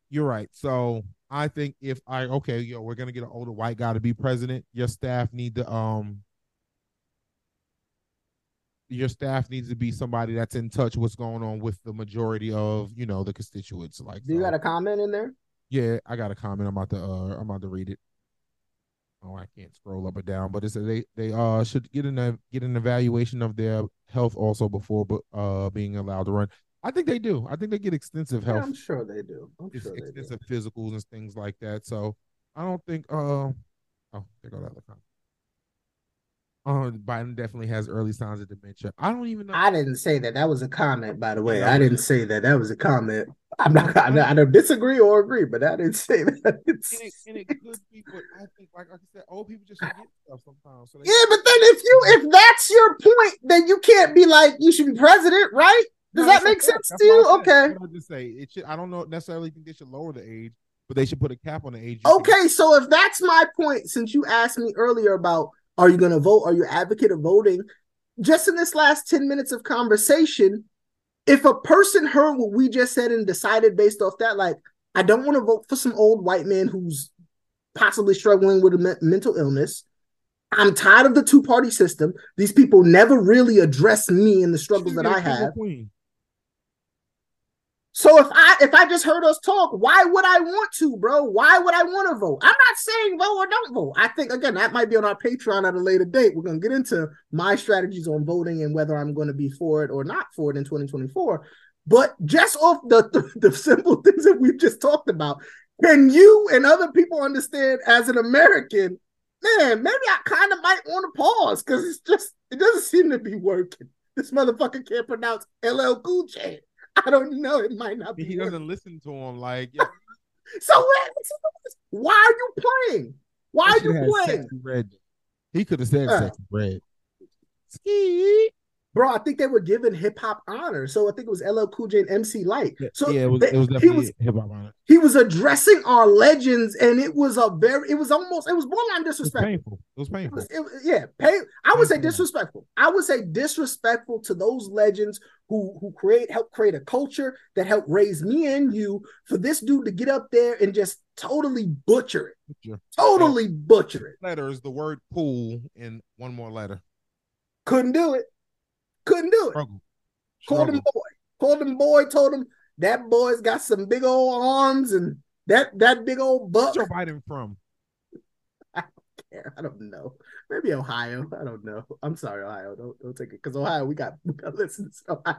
you're right. So I think we're going to get an older white guy to be president. Your staff needs to be somebody that's in touch what's going on with the majority of, the constituents. Like, do you got a comment in there? Yeah, I got a comment. I'm about to read it. Oh, I can't scroll up or down, but it says they should get an evaluation of their health also before being allowed to run. I think they do. I think they get extensive health. Yeah, I'm sure they do. Extensive physicals and things like that. So I don't think. Oh, there goes that other comment. Biden definitely has early signs of dementia. I don't even know. I didn't say that. That was a comment, by the way. I didn't say that. That was a comment. I'm not. I don't disagree or agree, but I didn't say that. And it could be, but I think, like I said, old people just forget stuff sometimes. So but then if that's your point, then you can't be like you should be president, right? Does that make sense to you? Okay. I just say it should. I don't know necessarily think they should lower the age, but they should put a cap on the age. Okay, so if that's my point, since you asked me earlier about, are you going to vote? Are you an advocate of voting? Just in this last 10 minutes of conversation, if a person heard what we just said and decided based off that, like, I don't want to vote for some old white man who's possibly struggling with a mental illness. I'm tired of the two-party system. These people never really address me and the struggles that I have. So if I just heard us talk, why would I want to, bro? Why would I want to vote? I'm not saying vote or don't vote. I think, again, that might be on our Patreon at a later date. We're going to get into my strategies on voting and whether I'm going to be for it or not for it in 2024. But just off the simple things that we've just talked about, can you and other people understand as an American, man, maybe I kind of might want to pause because it doesn't seem to be working. This motherfucker can't pronounce LL Cool J. I don't know. It might not be. He doesn't listen to him. Like, yeah. So why are you playing? Why are you playing? Red. He could have said sexy red. Ski. Bro, I think they were giving hip hop honor. So I think it was LL Cool J and MC Lyte. So yeah, it was definitely hip hop honor. He was addressing our legends, and it was borderline disrespectful. It was painful. I would say disrespectful. I would say disrespectful to those legends who helped create a culture that helped raise me and you, for this dude to get up there and just totally butcher it. Letters, the word pool in one more letter. Couldn't do it. Called him boy. Told him that boy's got some big old arms and that big old butt. Where's Joe Biden from? I don't care. I don't know. Maybe Ohio. I don't know. I'm sorry, Ohio. Don't take it because Ohio, we got listeners. Ohio.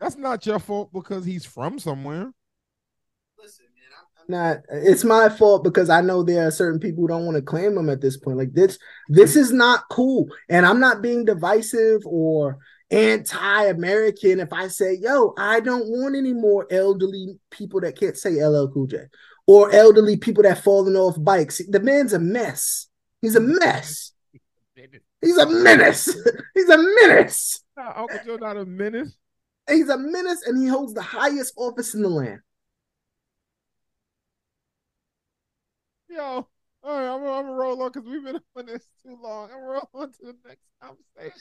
That's not your fault because he's from somewhere. Listen. Not, it's my fault because I know there are certain people who don't want to claim them at this point. Like this is not cool, and I'm not being divisive or anti-American if I say, yo, I don't want any more elderly people that can't say LL Cool J or elderly people that falling off bikes. The man's a mess. He's a mess. He's a menace. He's a menace. No, Uncle Joe's not a menace. He's a menace, and he holds the highest office in the land. Yo, all right, I'm gonna roll on because we've been on this too long. I'm gonna roll on to the next conversation.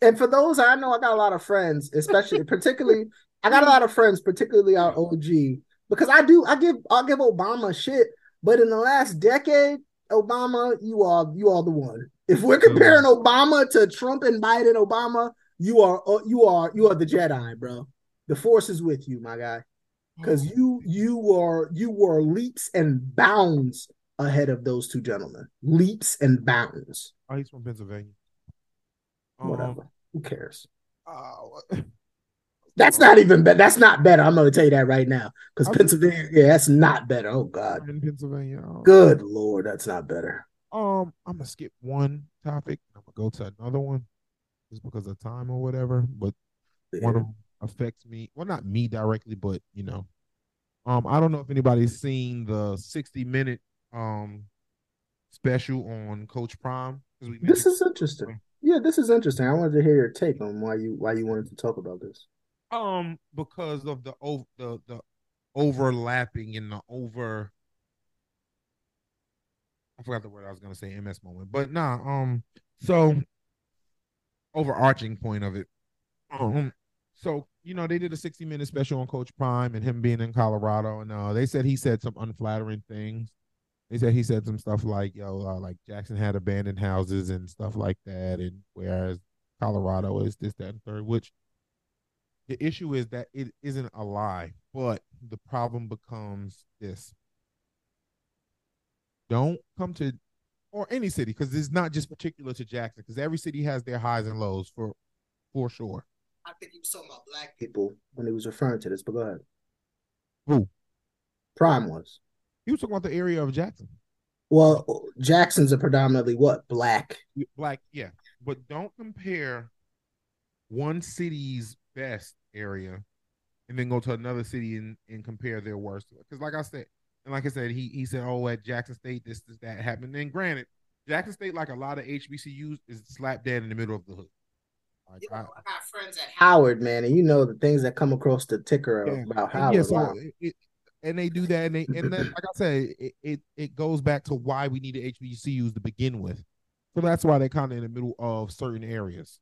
And for those, I know I got a lot of friends, particularly our OG, because I'll give Obama shit, but in the last decade, Obama, you are the one. If we're comparing Obama to Trump and Biden, Obama, you are the Jedi, bro. The Force is with you, my guy. Because you were leaps and bounds ahead of those two gentlemen. Leaps and bounds. Oh, he's from Pennsylvania. Whatever. Who cares? That's not even better. That's not better. I'm going to tell you that right now. Because Pennsylvania, that's not better. Oh, God. In Pennsylvania. Good Lord, that's not better. I'm going to skip one topic. I'm going to go to another one just because of time or whatever. But one of them affects me, well, not me directly, but you know, I don't know if anybody's seen the 60 minute special on Coach Prime. This is interesting. I wanted to hear your take on why you wanted to talk about this. Because of the overlapping and I forgot the word I was gonna say, MS moment, but nah. So overarching point of it. So, you know, they did a 60 minute special on Coach Prime and him being in Colorado. And they said he said some unflattering things. They said he said some stuff like, like Jackson had abandoned houses and stuff like that. And whereas Colorado is this, that, and third, which the issue is that it isn't a lie. But the problem becomes this. Don't come to, or any city, because it's not just particular to Jackson, because every city has their highs and lows for sure. I think he was talking about black people when he was referring to this, but go ahead. Who? Prime was. He was talking about the area of Jackson. Well, Jackson's are predominantly what? Black, yeah. But don't compare one city's best area and then go to another city and compare their worst. Because like I said, he said, oh, at Jackson State, this that happened. And granted, Jackson State, like a lot of HBCUs, is slap dab in the middle of the hood. Like, you know, I got friends at Howard, man, and you know the things that come across the ticker about Howard. Yeah, so and they do that, and then, like I said, it goes back to why we needed HBCUs to begin with. So that's why they're kind of in the middle of certain areas.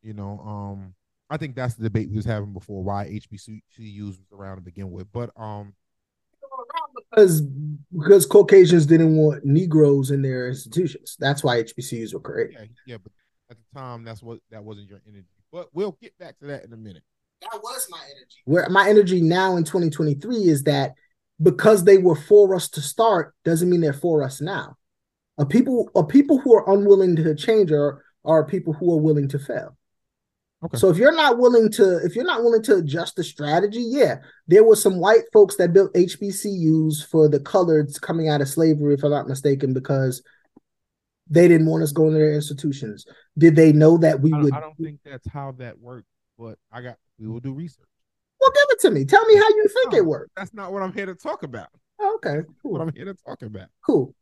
You know, I think that's the debate we was having before, why HBCUs was around to begin with. But because Caucasians didn't want Negroes in their institutions. That's why HBCUs were created. Yeah, but at the time, that wasn't your energy. But we'll get back to that in a minute. That was my energy. Where my energy now in 2023 is that because they were for us to start doesn't mean they're for us now. People who are unwilling to change are people who are willing to fail. Okay. So if you're not willing to adjust the strategy, yeah, there were some white folks that built HBCUs for the coloreds coming out of slavery, if I'm not mistaken, because they didn't want us going to their institutions. Did they know that we would? I don't think that's how that worked, but we will do research. Well, give it to me. Tell me how you think it worked. That's not what I'm here to talk about. Oh, okay, cool. What I'm here to talk about. Cool.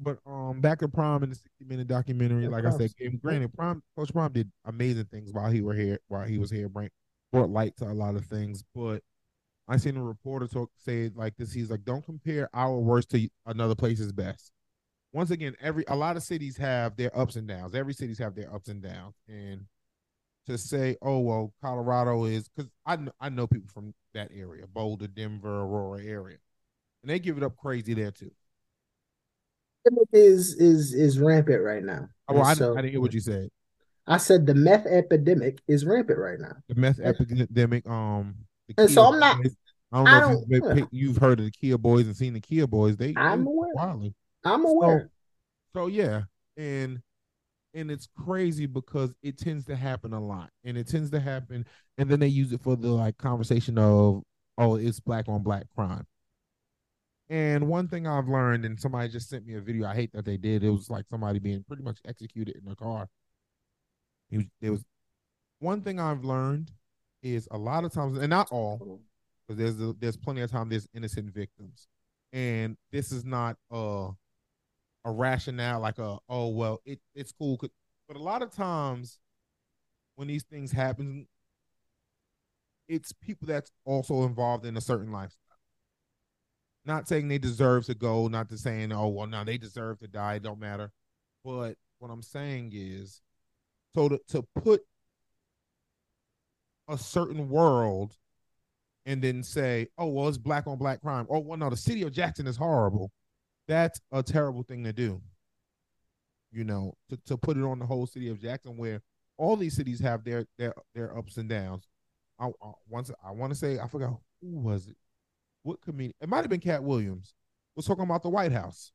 But back at Prime in the 60 minute documentary, yeah, like Prime. I said, granted, Coach Prime did amazing things while he was here, brought light to a lot of things. But I seen a reporter say like this. He's like, don't compare our worst to another place's best. Once again, a lot of cities have their ups and downs. Every city's have their ups and downs, and to say, oh well, Colorado is, because I know people from that area, Boulder, Denver, Aurora area, and they give it up crazy there too. It is rampant right now. Oh, well, I didn't hear what you said. I said the meth epidemic is rampant right now. The meth epidemic. And so I'm not. Boys, I don't know if you've heard of the Kia Boys and seen the Kia Boys. I'm aware. Wildly. I'm aware. So yeah, and it's crazy because it tends to happen a lot, and then they use it for the like conversation of, oh, it's black on black crime. And one thing I've learned, and somebody just sent me a video, I hate that they did. It was like somebody being pretty much executed in a car. One thing I've learned is a lot of times, and not all, because there's plenty of time there's innocent victims, and this is not a rationale like it's cool. But a lot of times when these things happen, it's people that's also involved in a certain lifestyle. Not saying they deserve to go, not to saying, oh, well, no, they deserve to die, it don't matter. But what I'm saying is, so to put a certain world and then say, oh, well, it's black on black crime. Oh, well, no, the city of Jackson is horrible. That's a terrible thing to do. You know, to put it on the whole city of Jackson, where all these cities have their ups and downs. I want to say, I forgot, who was it? What comedian? It might have been Cat Williams. Was talking about the White House.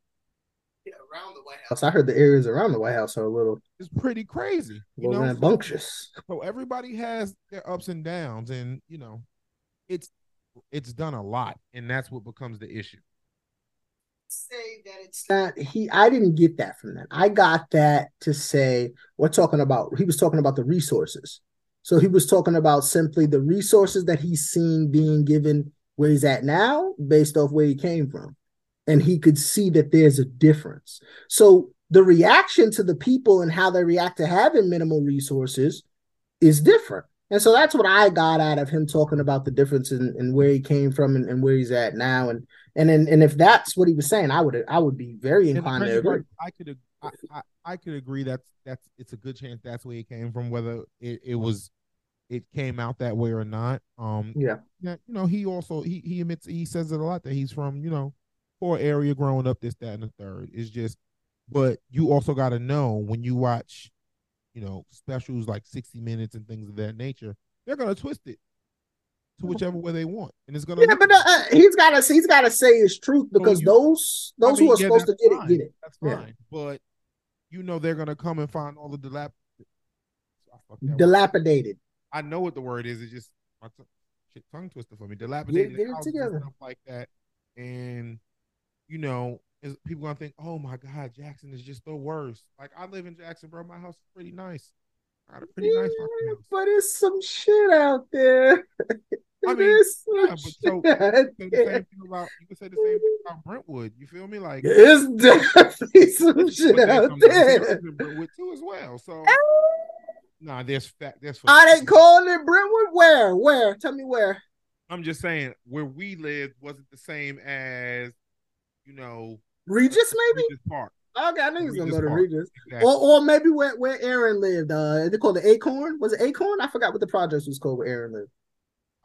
Yeah, around the White House. I heard the areas around the White House are a little. It's pretty crazy. You know, rambunctious. So everybody has their ups and downs, and you know, it's done a lot, and that's what becomes the issue. Say that it's not he. I didn't get that from them. I got that to say we're talking about. He was talking about the resources. So he was talking about simply the resources that he's seen being given. Where he's at now, based off where he came from. And he could see that there's a difference. So the reaction to the people and how they react to having minimal resources is different. And so that's what I got out of him talking about the difference in where he came from and where he's at now. And if that's what he was saying, I would be very inclined to agree. I could agree that's it's a good chance that's where he came from, whether it came out that way or not. Yeah. You know, he also, he admits, he says it a lot that he's from, you know, poor area growing up, this, that, and the third. It's just, but you also got to know when you watch, you know, specials like 60 Minutes and things of that nature, they're going to twist it to whichever way they want. And it's going to. Yeah, but he's got to say his truth because those who are supposed to get it, get it. That's fine. But, you know, they're going to come and find all the dilapidated. I know what the word is. It's just my tongue twister for me. Dilapidated, yeah, and stuff like that. And, you know, people going to think, oh, my God, Jackson is just the worst. Like, I live in Jackson, bro. My house is pretty nice. I got a pretty nice house. But there's some shit out there. I mean, you can say the same thing about Brentwood. You feel me? Like, there's definitely some shit out there. Brentwood, too, as well. So... Nah, there's I ain't calling it Brentwood. Where? Tell me where. I'm just saying where we lived wasn't the same as, you know, Regis maybe. Regis Park. Okay, I think he's gonna go to Regis. Exactly. Or maybe where Aaron lived. They called the Acorn. Was it Acorn? I forgot what the project was called where Aaron lived.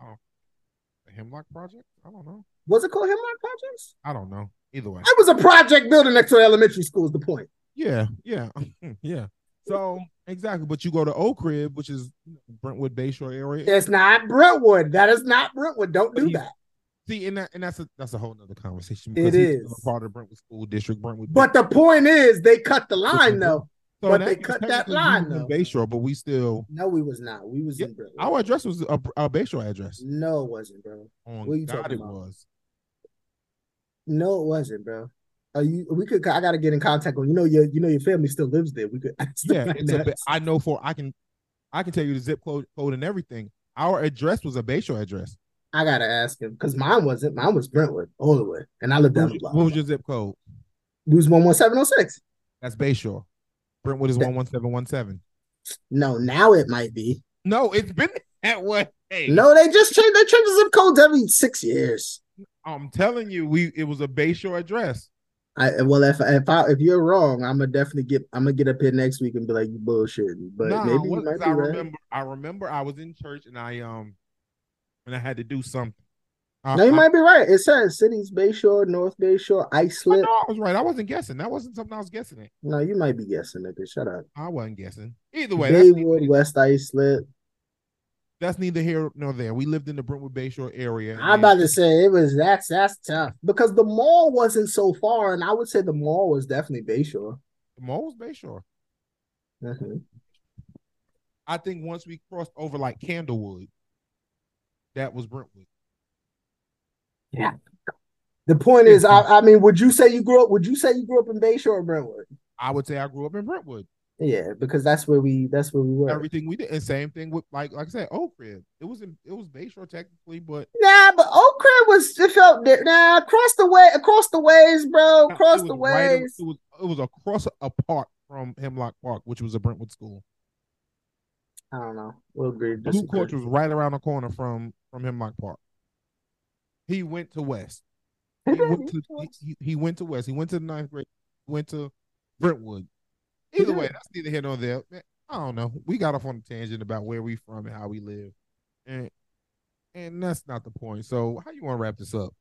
Oh, the Hemlock Project? I don't know. Was it called Hemlock Projects? I don't know. Either way, it was a project building next to an elementary school. Is the point? Yeah. So exactly, but you go to Oak Crib, which is Brentwood Bayshore area. It's not Brentwood. That is not Brentwood. Don't do that. See, and that's a whole nother conversation. It is part of Brentwood School District. Brentwood. But the point is, they cut the line though. So but they cut that line though. Bayshore, but we still. No, we was not. We was in Brentwood. Our address was our Bayshore address. No, it wasn't, bro. What are you talking about? Was. No, it wasn't, bro. We could. I gotta get in contact with your family still lives there. We could. I know for I can tell you the zip code and everything. Our address was a Bayshore address. I gotta ask him because mine wasn't. Mine was Brentwood all the way, and I lived down the block. What was your zip code? It was 11706. That's Bayshore. Brentwood is 11717. No, now it might be. No, it's been that way. No, they just change. They change the zip codes every 6 years. I'm telling you, it was a Bayshore address. If you're wrong, I'm gonna get up here next week and be like, you bullshitting. But maybe you might be right. I remember I was in church and I had to do something. You might be right. It says cities Bayshore, North Bayshore, Islip. No, I was right. I wasn't guessing. That wasn't something I was guessing at. No, you might be guessing at this. Shut up. I wasn't guessing. Either way, Baywood, West Islip. That's neither here nor there. We lived in the Brentwood Bayshore area. I'm about to say it was that's tough because the mall wasn't so far, and I would say the mall was definitely Bayshore. The mall was Bayshore. Mm-hmm. I think once we crossed over like Candlewood, that was Brentwood. Yeah. The point is, I mean, would you say you grew up in Bayshore or Brentwood? I would say I grew up in Brentwood. Yeah, because that's where we were. Everything we did, and same thing with like I said, Oak Crib. It was Bayshore technically, but Oak Crib was it felt across the ways, bro, across the ways. Right, it was across apart from Hemlock Park, which was a Brentwood school. I don't know. We'll agree. Blue Court was right around the corner from Hemlock Park. He went to West. He went to West. He went to the 9th grade. He went to Brentwood. Either way, that's neither here nor there. I don't know. We got off on a tangent about where we from and how we live. And that's not the point. So how you want to wrap this up?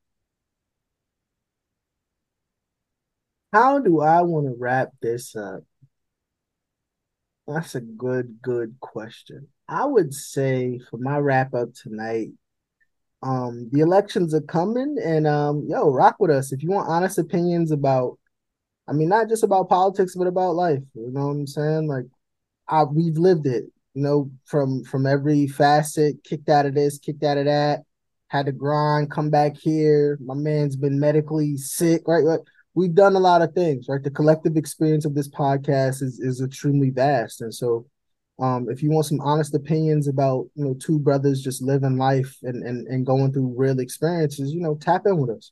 How do I want to wrap this up? That's a good question. I would say for my wrap up tonight, the elections are coming and rock with us. If you want honest opinions about not just about politics, but about life. You know what I'm saying? Like, we've lived it, from every facet, kicked out of this, kicked out of that, had to grind, come back here. My man's been medically sick, right? Like, we've done a lot of things, right? The collective experience of this podcast is extremely vast. And so if you want some honest opinions about, two brothers just living life and going through real experiences, tap in with us.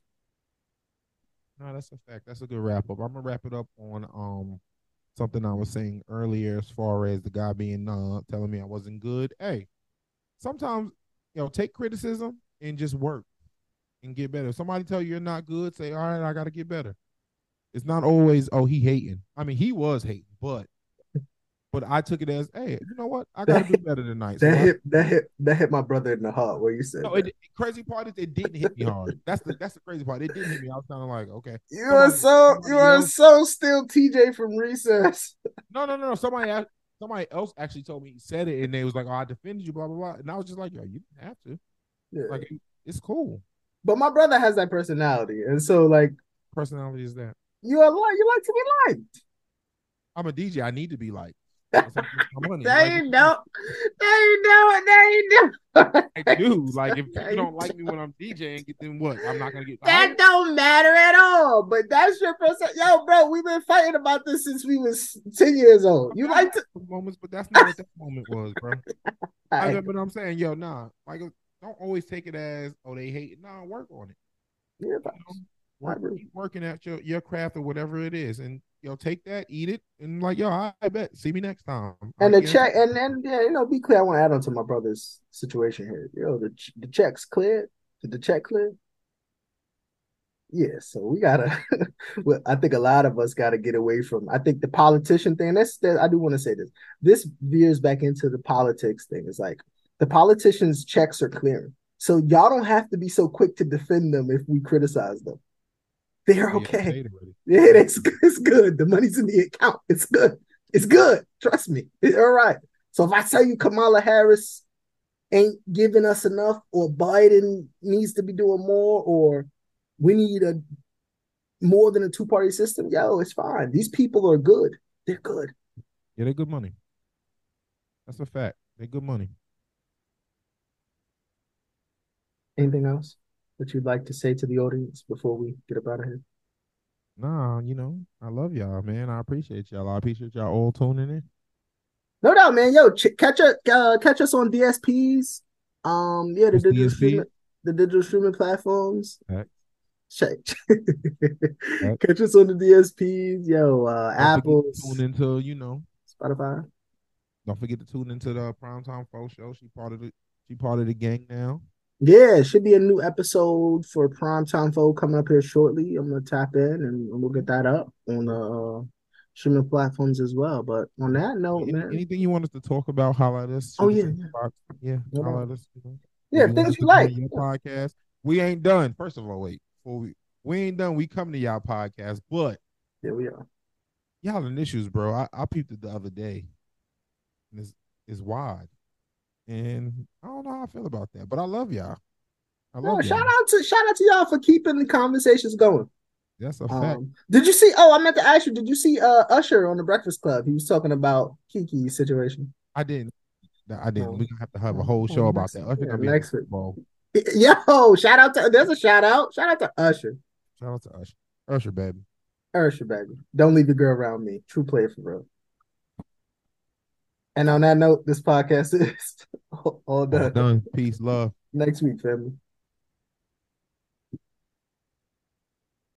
No, that's a fact. That's a good wrap up. I'm gonna wrap it up on something I was saying earlier as far as the guy being telling me I wasn't good. Hey, sometimes take criticism and just work and get better. If somebody tell you you're not good, say, all right, I gotta get better. It's not always he hating. I mean, he was hating, but I took it as, hey, you know what? I gotta do better tonight. That hit my brother in the heart. What you said? No, crazy part is it didn't hit me hard. That's the crazy part. It didn't hit me. I was sounding like, okay. You are so still TJ from recess. No. Somebody else actually told me he said it, and they was like, "Oh, I defended you," blah blah blah. And I was just like, "Yo, you didn't have to." Yeah. Like, it's cool. But my brother has that personality, and so like, personality is that you like to be liked. I'm a DJ. I need to be liked. They know. I do. Like, if people don't like me when I'm DJing, then what? I'm not gonna get that. Right. Don't matter at all. But that's your first. Yo, bro, we've been fighting about this since we was 10 years old. You like to moments, but that's not what that moment was, bro. But I'm saying, don't always take it as, oh, they hate it. Nah, work on it. Yeah, working at your craft or whatever it is, and. Take that, eat it, and I bet. See me next time. And be clear. I want to add on to my brother's situation here. The check's cleared. Did the check clear? Yeah. So we gotta. I think a lot of us gotta get away from. I think the politician thing. I do want to say this. This veers back into the politics thing. It's like the politicians' checks are clearing, so y'all don't have to be so quick to defend them if we criticize them. They're okay. Yeah, it's good. The money's in the account. It's good. It's good. Trust me. It's all right. So if I tell you Kamala Harris ain't giving us enough, or Biden needs to be doing more, or we need a more than a two-party system, yo, it's fine. These people are good. They're good. Yeah, they're good money. That's a fact. They're good money. Anything else that you'd like to say to the audience before we get up out of here? Nah, you know, I love y'all, man. I appreciate y'all. I appreciate y'all all tuning in. No doubt, man. Yo, catch us on DSPs. Yeah, the digital streaming, platforms. Right. Right. Catch us on the DSPs. Yo, Apple. Tune into, you know, Spotify. Don't forget to tune into the Primetime Fo show. She part of the gang now. Yeah, it should be a new episode for Primetime Fo coming up here shortly. I'm gonna tap in and we'll get that up on the streaming platforms as well. But on that note, man, anything you want us to talk about, highlight us. Oh yeah, highlight us. Yeah, things you like. Your podcast, we ain't done. First of all, wait, we ain't done. We come to y'all podcast, but yeah, we are. Y'all in issues, bro. I peeped it the other day. It's wide. And I don't know how I feel about that, but I love y'all. Shout out to y'all for keeping the conversations going. That's a fact. Did you see? Oh, I meant to ask you. Did you see Usher on the Breakfast Club? He was talking about Kiki's situation. I didn't. We're gonna have to have a whole show about that. Usher gonna be next week. Yo, shout out to. There's a shout out. Shout out to Usher. Shout out to Usher. Usher baby. Usher baby. Don't leave your girl around me. True player for real. And on that note, this podcast is all done. Peace, love. Next week, family.